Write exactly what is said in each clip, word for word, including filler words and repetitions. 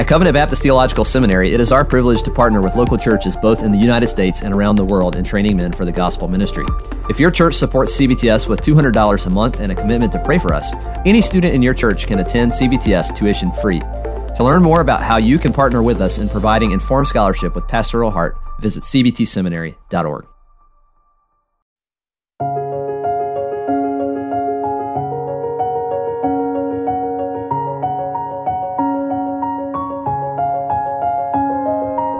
At Covenant Baptist Theological Seminary, it is our privilege to partner with local churches both in the United States and around the world in training men for the gospel ministry. If your church supports C B T S with two hundred dollars a month and a commitment to pray for us, any student in your church can attend C B T S tuition free. To learn more about how you can partner with us in providing informed scholarship with pastoral heart, visit c b t seminary dot org.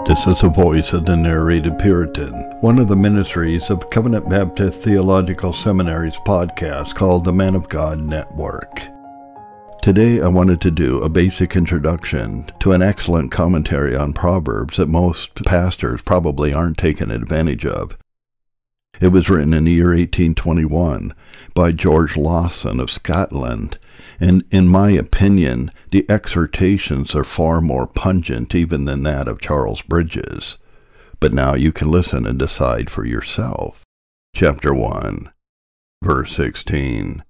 This is the voice of the narrated Puritan, one of the ministries of Covenant Baptist Theological Seminary's podcast called the Man of God Network. Today I wanted to do a basic introduction to an excellent commentary on Proverbs that most pastors probably aren't taking advantage of. It was written in the year eighteen twenty-one by George Lawson of Scotland, and in my opinion, the exhortations are far more pungent even than that of Charles Bridges. But now you can listen and decide for yourself. Chapter one, verse sixteen.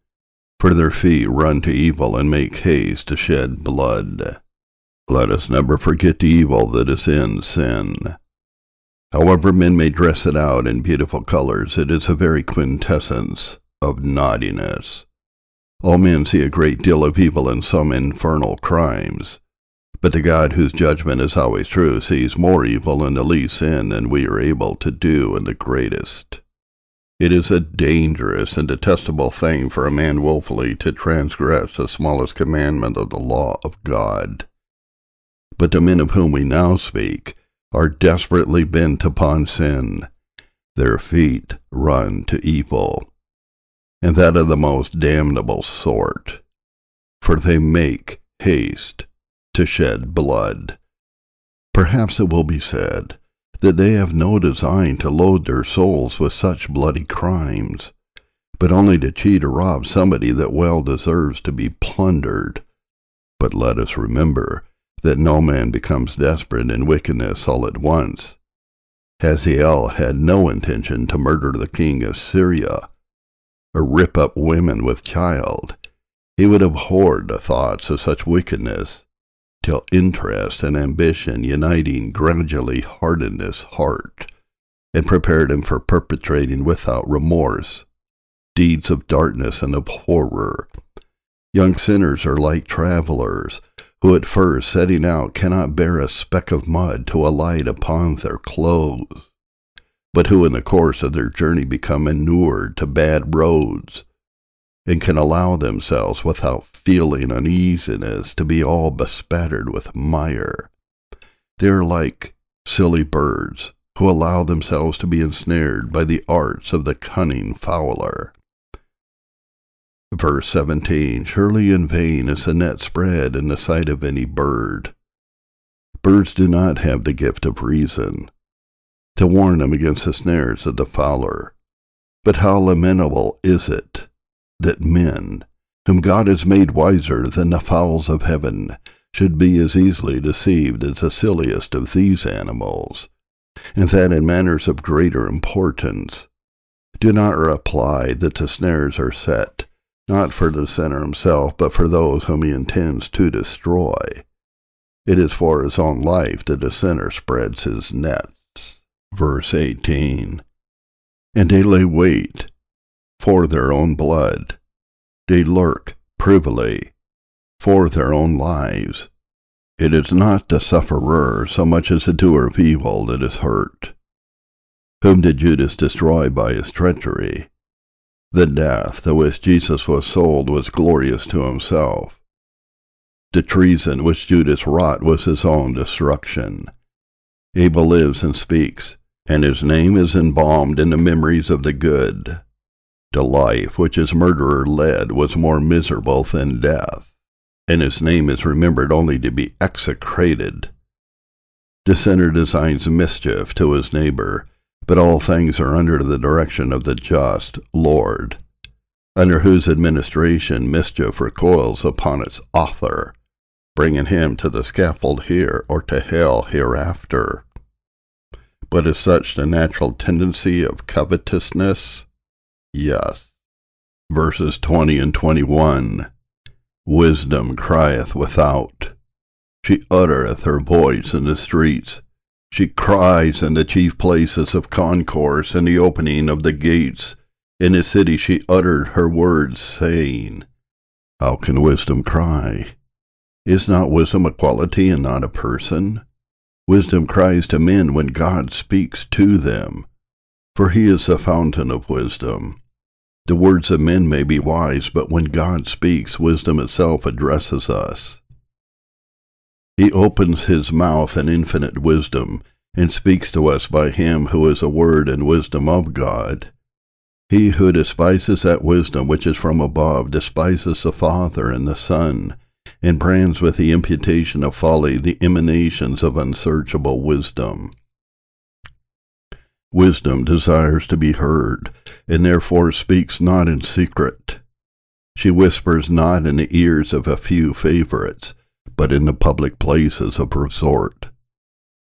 For their feet run to evil and make haste to shed blood. Let us never forget the evil that is in sin. However men may dress it out in beautiful colors, it is a very quintessence of naughtiness. All men see a great deal of evil in some infernal crimes, but the God whose judgment is always true sees more evil in the least sin than we are able to do in the greatest. It is a dangerous and detestable thing for a man willfully to transgress the smallest commandment of the law of God. But the men of whom we now speak are desperately bent upon sin. Their feet run to evil, and that of the most damnable sort, for they make haste to shed blood. Perhaps it will be said that they have no design to load their souls with such bloody crimes, but only to cheat or rob somebody that well deserves to be plundered. But let us remember that no man becomes desperate in wickedness all at once. Hazael had no intention to murder the king of Syria, or rip up women with child. He would abhor the thoughts of such wickedness, till interest and ambition uniting gradually hardened his heart, and prepared him for perpetrating without remorse deeds of darkness and of horror. Young sinners are like travelers, who at first setting out cannot bear a speck of mud to alight upon their clothes, but who in the course of their journey become inured to bad roads, and can allow themselves without feeling uneasiness to be all bespattered with mire. They are like silly birds, who allow themselves to be ensnared by the arts of the cunning fowler. Verse seventeen, surely in vain is the net spread in the sight of any bird. Birds do not have the gift of reason to warn them against the snares of the fowler. But how lamentable is it that men, whom God has made wiser than the fowls of heaven, should be as easily deceived as the silliest of these animals, and that in matters of greater importance. Do not reply that the snares are set, not for the sinner himself, but for those whom he intends to destroy. It is for his own life that the sinner spreads his net. Verse eighteen, and they lay wait for their own blood. They lurk privily for their own lives. It is not the sufferer so much as the doer of evil that is hurt. Whom did Judas destroy by his treachery? The death to which Jesus was sold was glorious to himself. The treason which Judas wrought was his own destruction. Abel lives and speaks, and his name is embalmed in the memories of the good. The life which his murderer led was more miserable than death, and his name is remembered only to be execrated. The sinner designs mischief to his neighbor, but all things are under the direction of the just Lord, under whose administration mischief recoils upon its author, bringing him to the scaffold here or to hell hereafter. But is such the natural tendency of covetousness? Yes. Verses twenty and twenty-one. Wisdom crieth without. She uttereth her voice in the streets. She cries in the chief places of concourse, in the opening of the gates. In the city she uttered her words, saying, How can wisdom cry? Is not wisdom a quality and not a person? Wisdom cries to men when God speaks to them, for he is the fountain of wisdom. The words of men may be wise, but when God speaks, wisdom itself addresses us. He opens his mouth in infinite wisdom, and speaks to us by him who is a word and wisdom of God. He who despises that wisdom which is from above despises the Father and the Son, and brands with the imputation of folly the emanations of unsearchable wisdom. Wisdom desires to be heard, and therefore speaks not in secret. She whispers not in the ears of a few favorites, but in the public places of resort.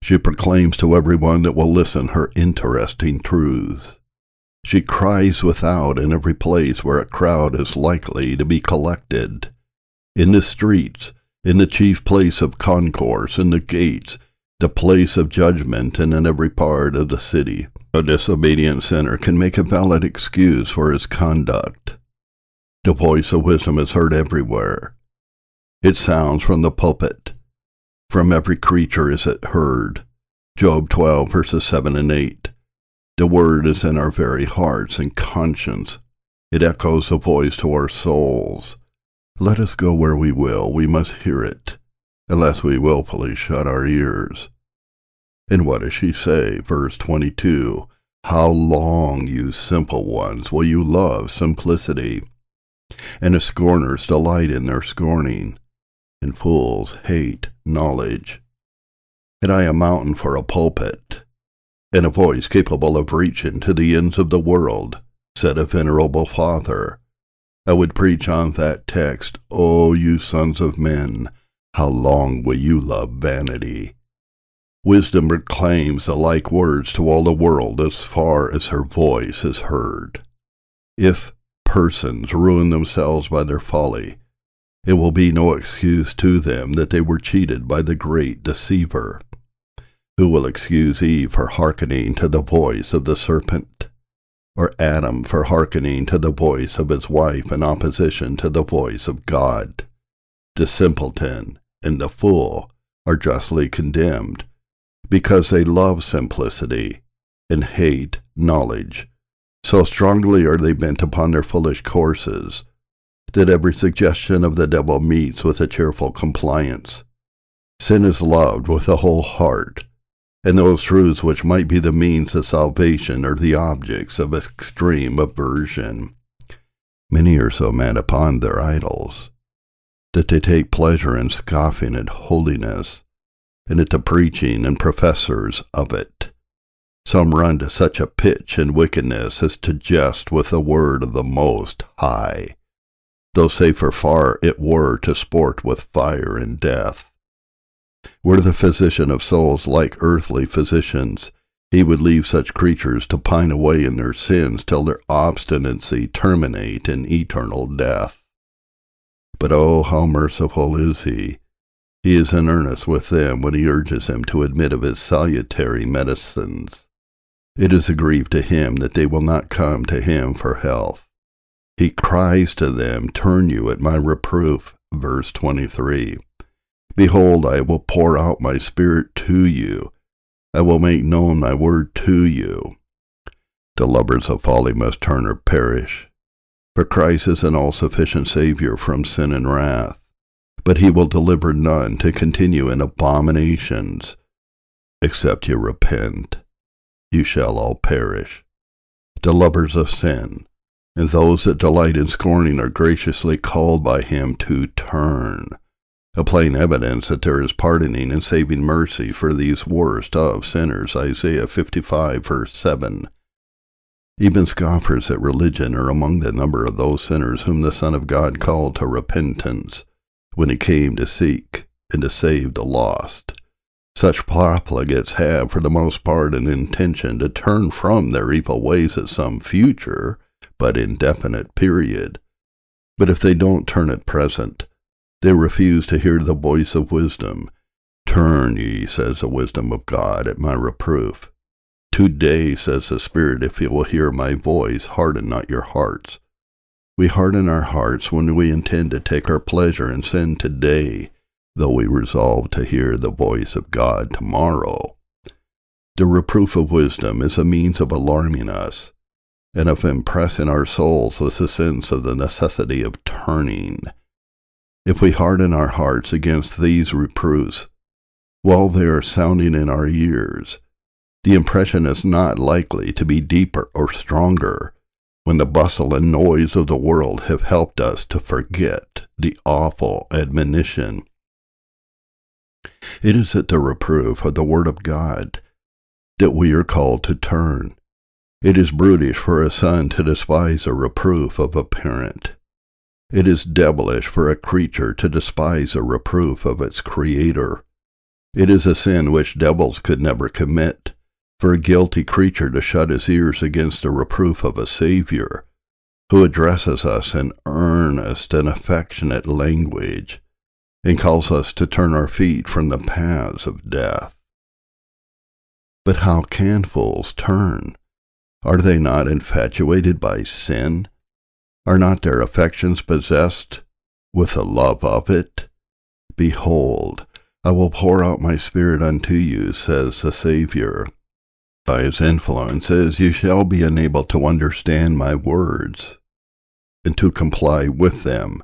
She proclaims to everyone that will listen her interesting truths. She cries without in every place where a crowd is likely to be collected. In the streets, in the chief place of concourse, in the gates, the place of judgment, and in every part of the city, a disobedient sinner can make a valid excuse for his conduct. The voice of wisdom is heard everywhere. It sounds from the pulpit. From every creature is it heard. Job twelve, verses seven and eight. The word is in our very hearts and conscience. It echoes the voice to our souls. Let us go where we will, we must hear it, unless we willfully shut our ears. And what does she say? Verse twenty-two, How long, you simple ones, will you love simplicity? And the scorners delight in their scorning, and fools hate knowledge. Had I a mountain for a pulpit, and a voice capable of reaching to the ends of the world, said a venerable father, I would preach on that text, O you sons of men, how long will you love vanity? Wisdom proclaims the like words to all the world as far as her voice is heard. If persons ruin themselves by their folly, it will be no excuse to them that they were cheated by the great deceiver. Who will excuse Eve for hearkening to the voice of the serpent? Or Adam for hearkening to the voice of his wife in opposition to the voice of God? The simpleton and the fool are justly condemned, because they love simplicity and hate knowledge. So strongly are they bent upon their foolish courses, that every suggestion of the devil meets with a cheerful compliance. Sin is loved with the whole heart, and those truths which might be the means of salvation are the objects of extreme aversion. Many are so mad upon their idols that they take pleasure in scoffing at holiness and at the preaching and professors of it. Some run to such a pitch in wickedness as to jest with the word of the Most High, though safer far it were to sport with fire and death. Were the physician of souls like earthly physicians, he would leave such creatures to pine away in their sins till their obstinacy terminate in eternal death. But oh, how merciful is he! He is in earnest with them when he urges them to admit of his salutary medicines. It is a grief to him that they will not come to him for health. He cries to them, Turn you at my reproof, verse twenty-three. Behold, I will pour out my spirit to you. I will make known my word to you. The lovers of folly must turn or perish. For Christ is an all-sufficient Savior from sin and wrath, but he will deliver none to continue in abominations. Except you repent, you shall all perish. The lovers of sin, and those that delight in scorning, are graciously called by him to turn. A plain evidence that there is pardoning and saving mercy for these worst of sinners, Isaiah fifty-five, verse seven. Even scoffers at religion are among the number of those sinners whom the Son of God called to repentance when he came to seek and to save the lost. Such profligates have, for the most part, an intention to turn from their evil ways at some future but indefinite period. But if they don't turn at present, they refuse to hear the voice of wisdom, Turn ye, says the wisdom of God, at my reproof. Today, says the Spirit, if you will hear my voice, harden not your hearts. We harden our hearts when we intend to take our pleasure in sin today, though we resolve to hear the voice of God tomorrow. The reproof of wisdom is a means of alarming us, and of impressing our souls with the sense of the necessity of turning. If we harden our hearts against these reproofs, while they are sounding in our ears, the impression is not likely to be deeper or stronger when the bustle and noise of the world have helped us to forget the awful admonition. It is at the reproof of the Word of God that we are called to turn. It is brutish for a son to despise a reproof of a parent. It is devilish for a creature to despise a reproof of its Creator. It is a sin which devils could never commit, for a guilty creature to shut his ears against the reproof of a Savior, who addresses us in earnest and affectionate language, and calls us to turn our feet from the paths of death. But how can fools turn? Are they not infatuated by sin? Are not their affections possessed with the love of it? Behold, I will pour out my Spirit unto you, says the Savior. By his influences you shall be enabled to understand my words, and to comply with them.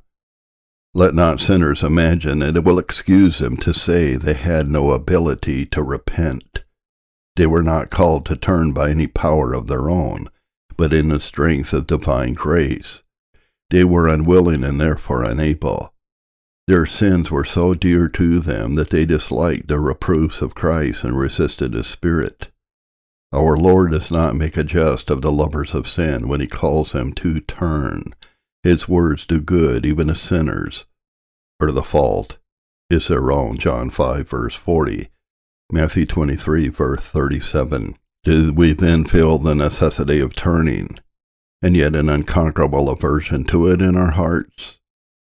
Let not sinners imagine that it will excuse them to say they had no ability to repent. They were not called to turn by any power of their own, but in the strength of divine grace. They were unwilling and therefore unable. Their sins were so dear to them that they disliked the reproofs of Christ and resisted his Spirit. Our Lord does not make a jest of the lovers of sin when he calls them to turn. His words do good even to sinners, for the fault is their own. John five verse forty. Matthew twenty-three, verse thirty-seven. Did we then feel the necessity of turning, and yet an unconquerable aversion to it in our hearts?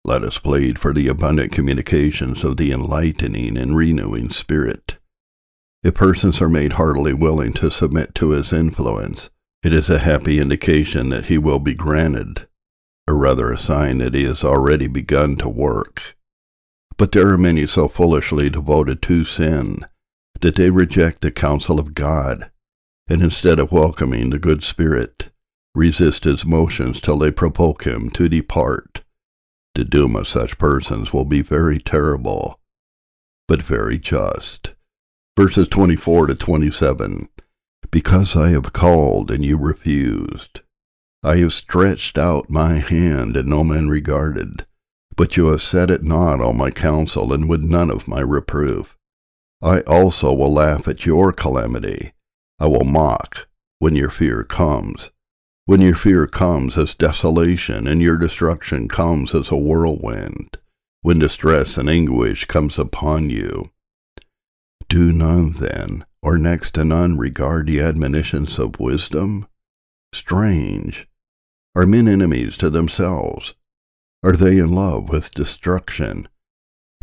Let us plead for the abundant communications of the enlightening and renewing Spirit. If persons are made heartily willing to submit to his influence, it is a happy indication that he will be granted, or rather a sign that he has already begun to work. But there are many so foolishly devoted to sin that they reject the counsel of God, and instead of welcoming the good Spirit, resist his motions till they provoke him to depart. The doom of such persons will be very terrible, but very just. Verses twenty-four to twenty-seven. Because I have called, and you refused. I have stretched out my hand, and no man regarded. But you have set at naught all my counsel, and would none of my reproof. I also will laugh at your calamity. I will mock when your fear comes. When your fear comes as desolation, and your destruction comes as a whirlwind, when distress and anguish comes upon you. Do none then, or next to none, regard the admonitions of wisdom? Strange! Are men enemies to themselves? Are they in love with destruction?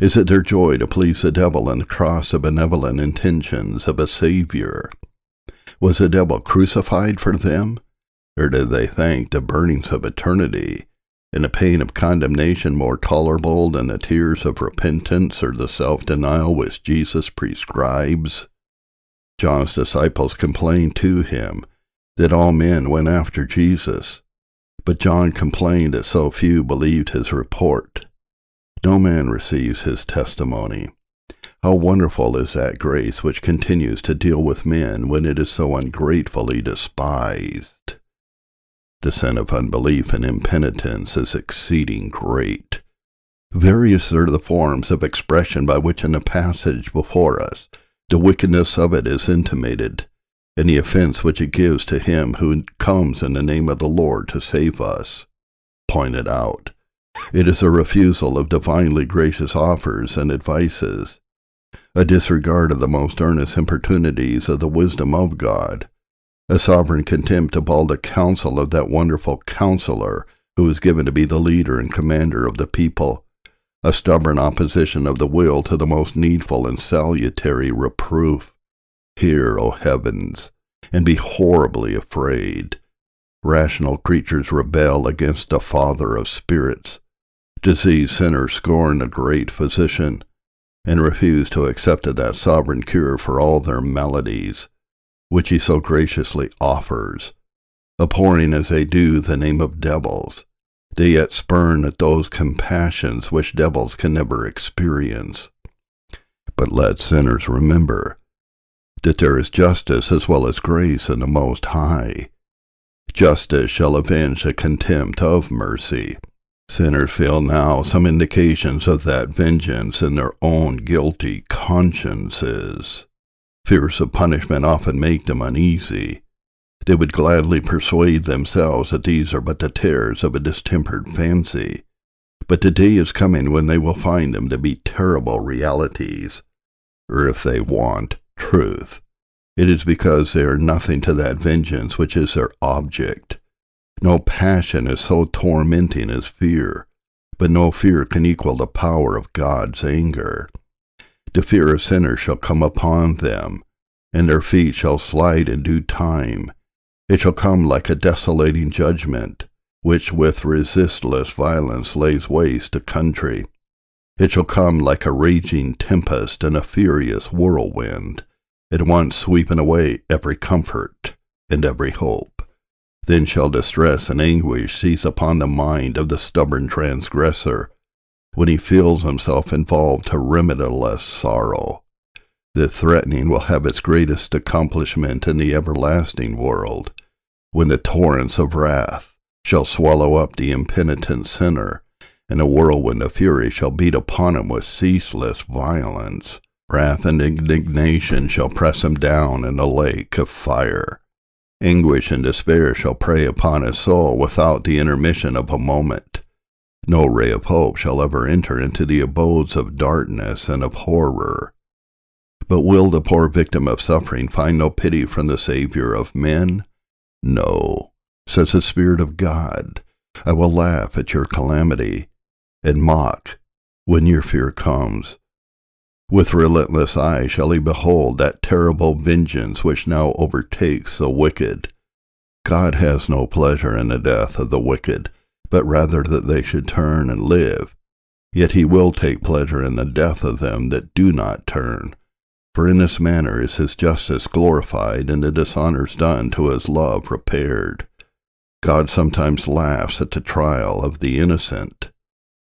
Is it their joy to please the devil and cross the benevolent intentions of a Savior? Was the devil crucified for them? Or did they think the burnings of eternity and the pain of condemnation more tolerable than the tears of repentance or the self-denial which Jesus prescribes? John's disciples complained to him that all men went after Jesus, but John complained that so few believed his report. No man receives his testimony. How wonderful is that grace which continues to deal with men when it is so ungratefully despised! The sin of unbelief and impenitence is exceeding great. Various are the forms of expression by which in the passage before us the wickedness of it is intimated, and the offense which it gives to him who comes in the name of the Lord to save us, pointed out. It is a refusal of divinely gracious offers and advices, a disregard of the most earnest importunities of the wisdom of God, a sovereign contempt of all the counsel of that wonderful counselor who is given to be the leader and commander of the people, a stubborn opposition of the will to the most needful and salutary reproof. Hear, O heavens, and be horribly afraid. Rational creatures rebel against a Father of spirits. Diseased sinners scorn a great physician, and refuse to accept of that sovereign cure for all their maladies, which he so graciously offers. Abhorring as they do the name of devils, they yet spurn at those compassions which devils can never experience. But let sinners remember that there is justice as well as grace in the Most High. Justice shall avenge the contempt of mercy. Sinners feel now some indications of that vengeance in their own guilty consciences. Fears of punishment often make them uneasy. They would gladly persuade themselves that these are but the tears of a distempered fancy, but the day is coming when they will find them to be terrible realities. Or if they want truth, it is because they are nothing to that vengeance which is their object. No passion is so tormenting as fear, but no fear can equal the power of God's anger. The fear of sinners shall come upon them, and their feet shall slide in due time. It shall come like a desolating judgment, which with resistless violence lays waste a country. It shall come like a raging tempest and a furious whirlwind, at once sweeping away every comfort and every hope. Then shall distress and anguish seize upon the mind of the stubborn transgressor, when he feels himself involved to remediless sorrow. The threatening will have its greatest accomplishment in the everlasting world, when the torrents of wrath shall swallow up the impenitent sinner, and a whirlwind of fury shall beat upon him with ceaseless violence. Wrath and indignation shall press him down in a lake of fire. Anguish and despair shall prey upon his soul without the intermission of a moment. No ray of hope shall ever enter into the abodes of darkness and of horror. But will the poor victim of suffering find no pity from the Savior of men? No, says the Spirit of God. I will laugh at your calamity, and mock when your fear comes. With relentless eye shall he behold that terrible vengeance which now overtakes the wicked. God has no pleasure in the death of the wicked, but rather that they should turn and live. Yet he will take pleasure in the death of them that do not turn. For in this manner is his justice glorified, and the dishonors done to his love repaired. God sometimes laughs at the trial of the innocent.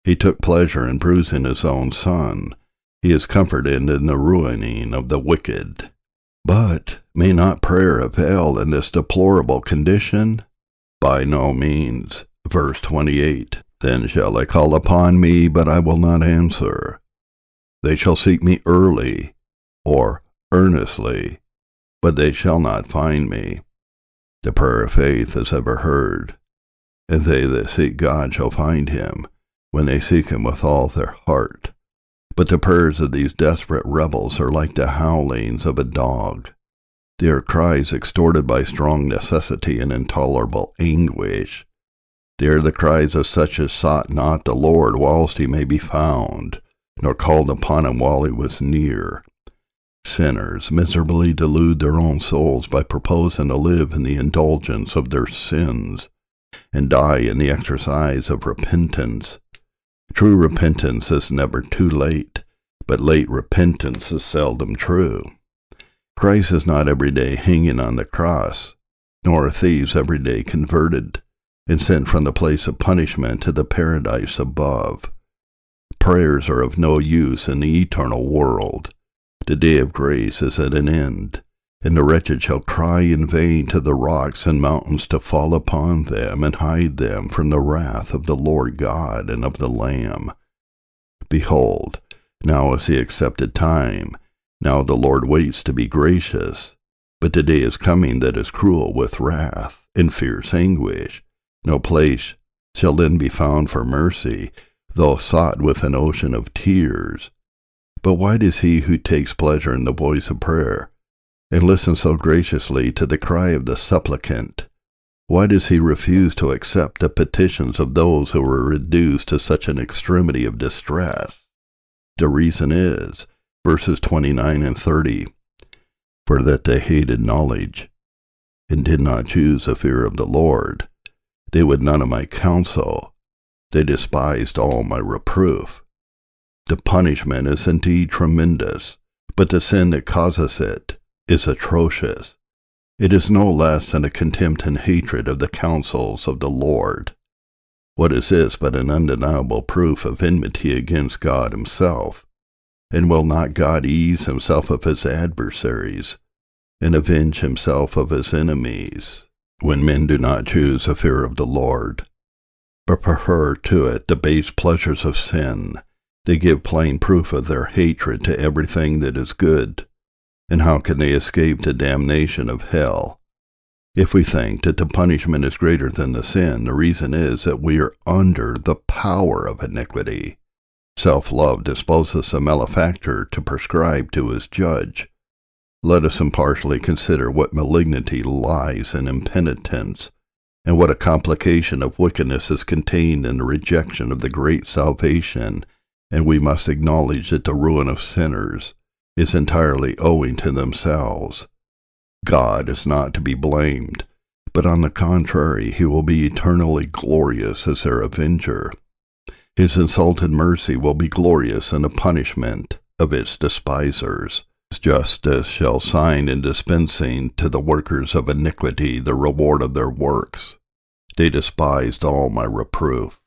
He took pleasure in bruising his own son. He is comforted in the ruining of the wicked. But may not prayer avail in this deplorable condition? By no means. Verse twenty-eight. Then shall they call upon me, but I will not answer. They shall seek me early, or earnestly, but they shall not find me. The prayer of faith is ever heard, and they that seek God shall find him, when they seek him with all their heart. But the prayers of these desperate rebels are like the howlings of a dog. They are cries extorted by strong necessity and intolerable anguish. They are the cries of such as sought not the Lord whilst he may be found, nor called upon him while he was near. Sinners miserably delude their own souls by proposing to live in the indulgence of their sins, and die in the exercise of repentance. True repentance is never too late, but late repentance is seldom true. Christ is not every day hanging on the cross, nor are thieves every day converted and sent from the place of punishment to the paradise above. Prayers are of no use in the eternal world. The day of grace is at an end, and the wretched shall cry in vain to the rocks and mountains to fall upon them and hide them from the wrath of the Lord God and of the Lamb. Behold, now is the accepted time. Now the Lord waits to be gracious. But the day is coming that is cruel with wrath and fierce anguish. No place shall then be found for mercy, though sought with an ocean of tears. But why does he who takes pleasure in the voice of prayer, and listen so graciously to the cry of the supplicant, Why does he refuse to accept the petitions of those who were reduced to such an extremity of distress? The reason is, verses twenty-nine and thirty, for that they hated knowledge, and did not choose the fear of the Lord. They would none of my counsel. They despised all my reproof. The punishment is indeed tremendous, but the sin that causes it is atrocious. It is no less than a contempt and hatred of the counsels of the Lord. What is this but an undeniable proof of enmity against God himself? And will not God ease himself of his adversaries, and avenge himself of his enemies, when men do not choose the fear of the Lord, but prefer to it the base pleasures of sin? They give plain proof of their hatred to everything that is good, and how can they escape the damnation of hell? If we think that the punishment is greater than the sin, the reason is that we are under the power of iniquity. Self-love disposes the malefactor to prescribe to his judge. Let us impartially consider what malignity lies in impenitence, and what a complication of wickedness is contained in the rejection of the great salvation, and we must acknowledge that the ruin of sinners is entirely owing to themselves. God is not to be blamed, but on the contrary, he will be eternally glorious as their avenger. His insulted mercy will be glorious in the punishment of its despisers. Justice shall sign in dispensing to the workers of iniquity the reward of their works. They despised all my reproof.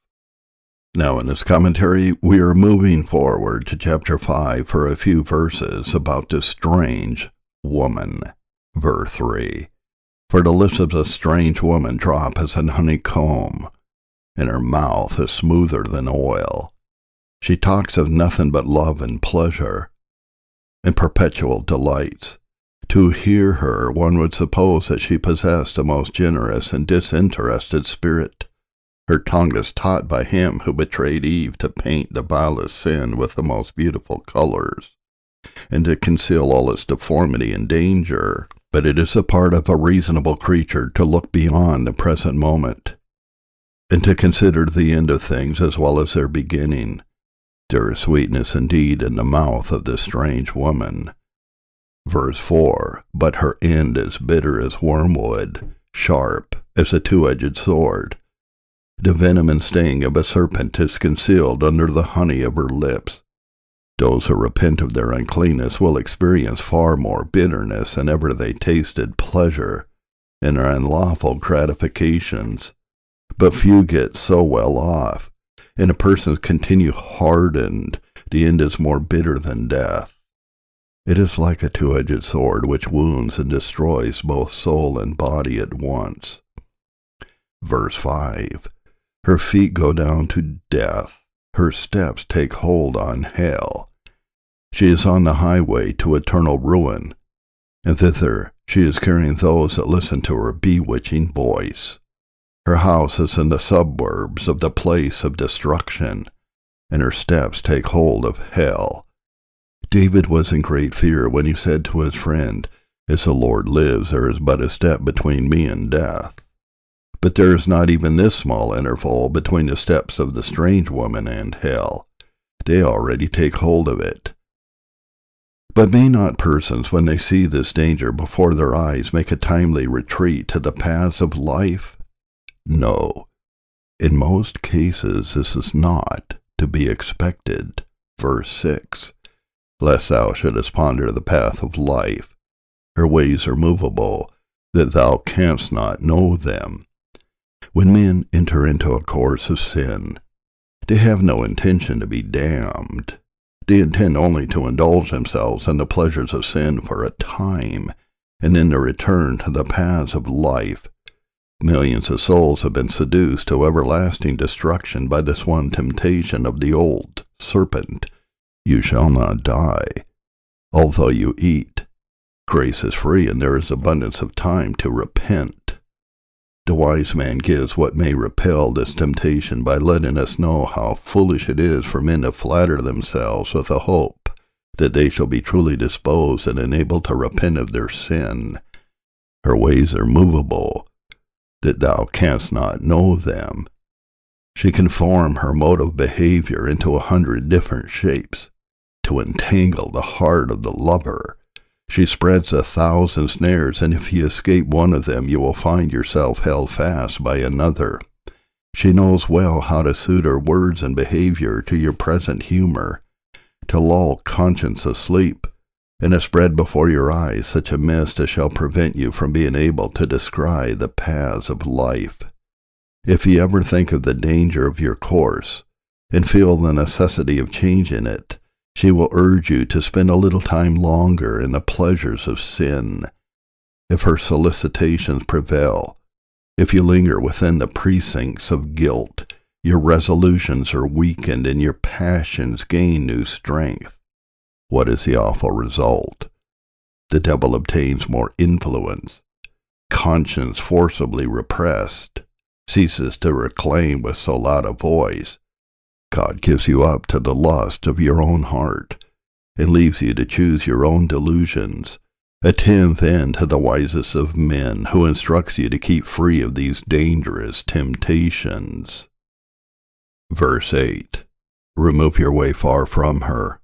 Now in this commentary, we are moving forward to chapter five for a few verses about this strange woman. Verse three. For the lips of the strange woman drop as an honeycomb, and her mouth is smoother than oil. She talks of nothing but love and pleasure, and perpetual delights. To hear her, one would suppose that she possessed a most generous and disinterested spirit. Her tongue is taught by him who betrayed Eve to paint the vilest sin with the most beautiful colors, and to conceal all its deformity and danger. But it is the part of a reasonable creature to look beyond the present moment, and to consider the end of things as well as their beginning. There is sweetness indeed in the mouth of this strange woman. Verse four. But her end is bitter as wormwood, sharp as a two-edged sword. The venom and sting of a serpent is concealed under the honey of her lips. Those who repent of their uncleanness will experience far more bitterness than ever they tasted pleasure in their unlawful gratifications. But few get so well off, and a person continue hardened. The end is more bitter than death. It is like a two-edged sword which wounds and destroys both soul and body at once. Verse five. Her feet go down to death. Her steps take hold on hell. She is on the highway to eternal ruin, and thither she is carrying those that listen to her bewitching voice. Her house is in the suburbs of the place of destruction, and her steps take hold of hell. David was in great fear when he said to his friend, As the Lord lives, there is but a step between me and death. But there is not even this small interval between the steps of the strange woman and hell. They already take hold of it. But may not persons, when they see this danger before their eyes, make a timely retreat to the paths of life? No, in most cases this is not to be expected. Verse six. Lest thou shouldest ponder the path of life, her ways are movable, that thou canst not know them. When men enter into a course of sin, they have no intention to be damned. They intend only to indulge themselves in the pleasures of sin for a time, and then to return to the paths of life. Millions of souls have been seduced to everlasting destruction by this one temptation of the old serpent. You shall not die, although you eat. Grace is free, and there is abundance of time to repent. The wise man gives what may repel this temptation by letting us know how foolish it is for men to flatter themselves with a hope that they shall be truly disposed and enabled to repent of their sin. Her ways are movable, that thou canst not know them. She can form her mode of behavior into a hundred different shapes, to entangle the heart of the lover. She spreads a thousand snares, and if you escape one of them, you will find yourself held fast by another. She knows well how to suit her words and behavior to your present humor, to lull conscience asleep, and to spread before your eyes such a mist as shall prevent you from being able to descry the paths of life. If you ever think of the danger of your course, and feel the necessity of changing it, she will urge you to spend a little time longer in the pleasures of sin. If her solicitations prevail, if you linger within the precincts of guilt, your resolutions are weakened and your passions gain new strength. What is the awful result? The devil obtains more influence. Conscience, forcibly repressed, ceases to reclaim with so loud a voice. God gives you up to the lust of your own heart, and leaves you to choose your own delusions. Attend then to the wisest of men, who instructs you to keep free of these dangerous temptations. Verse eight. Remove your way far from her,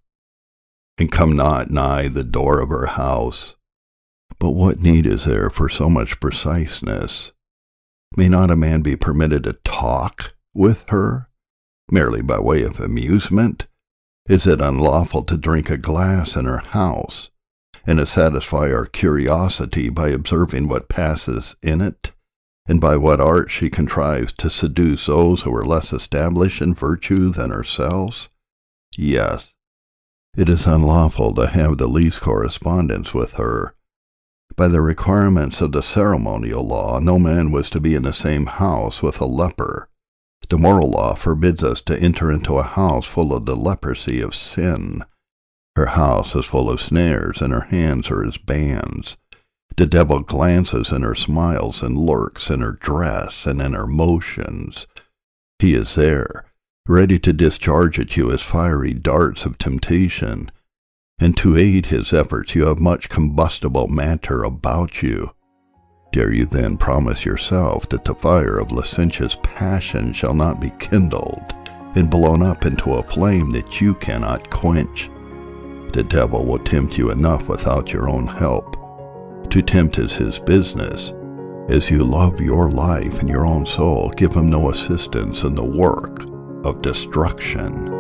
and come not nigh the door of her house. But what need is there for so much preciseness? May not a man be permitted to talk with her, merely by way of amusement? Is it unlawful to drink a glass in her house, and to satisfy our curiosity by observing what passes in it, and by what art she contrives to seduce those who are less established in virtue than ourselves? Yes, it is unlawful to have the least correspondence with her. By the requirements of the ceremonial law, no man was to be in the same house with a leper. The moral law forbids us to enter into a house full of the leprosy of sin. Her house is full of snares, and her hands are as bands. The devil glances in her smiles and lurks in her dress and in her motions. He is there, ready to discharge at you his fiery darts of temptation, and to aid his efforts you have much combustible matter about you. Dare you then promise yourself that the fire of licentious passion shall not be kindled and blown up into a flame that you cannot quench? The devil will tempt you enough without your own help. To tempt is his business. As you love your life and your own soul, give him no assistance in the work of destruction.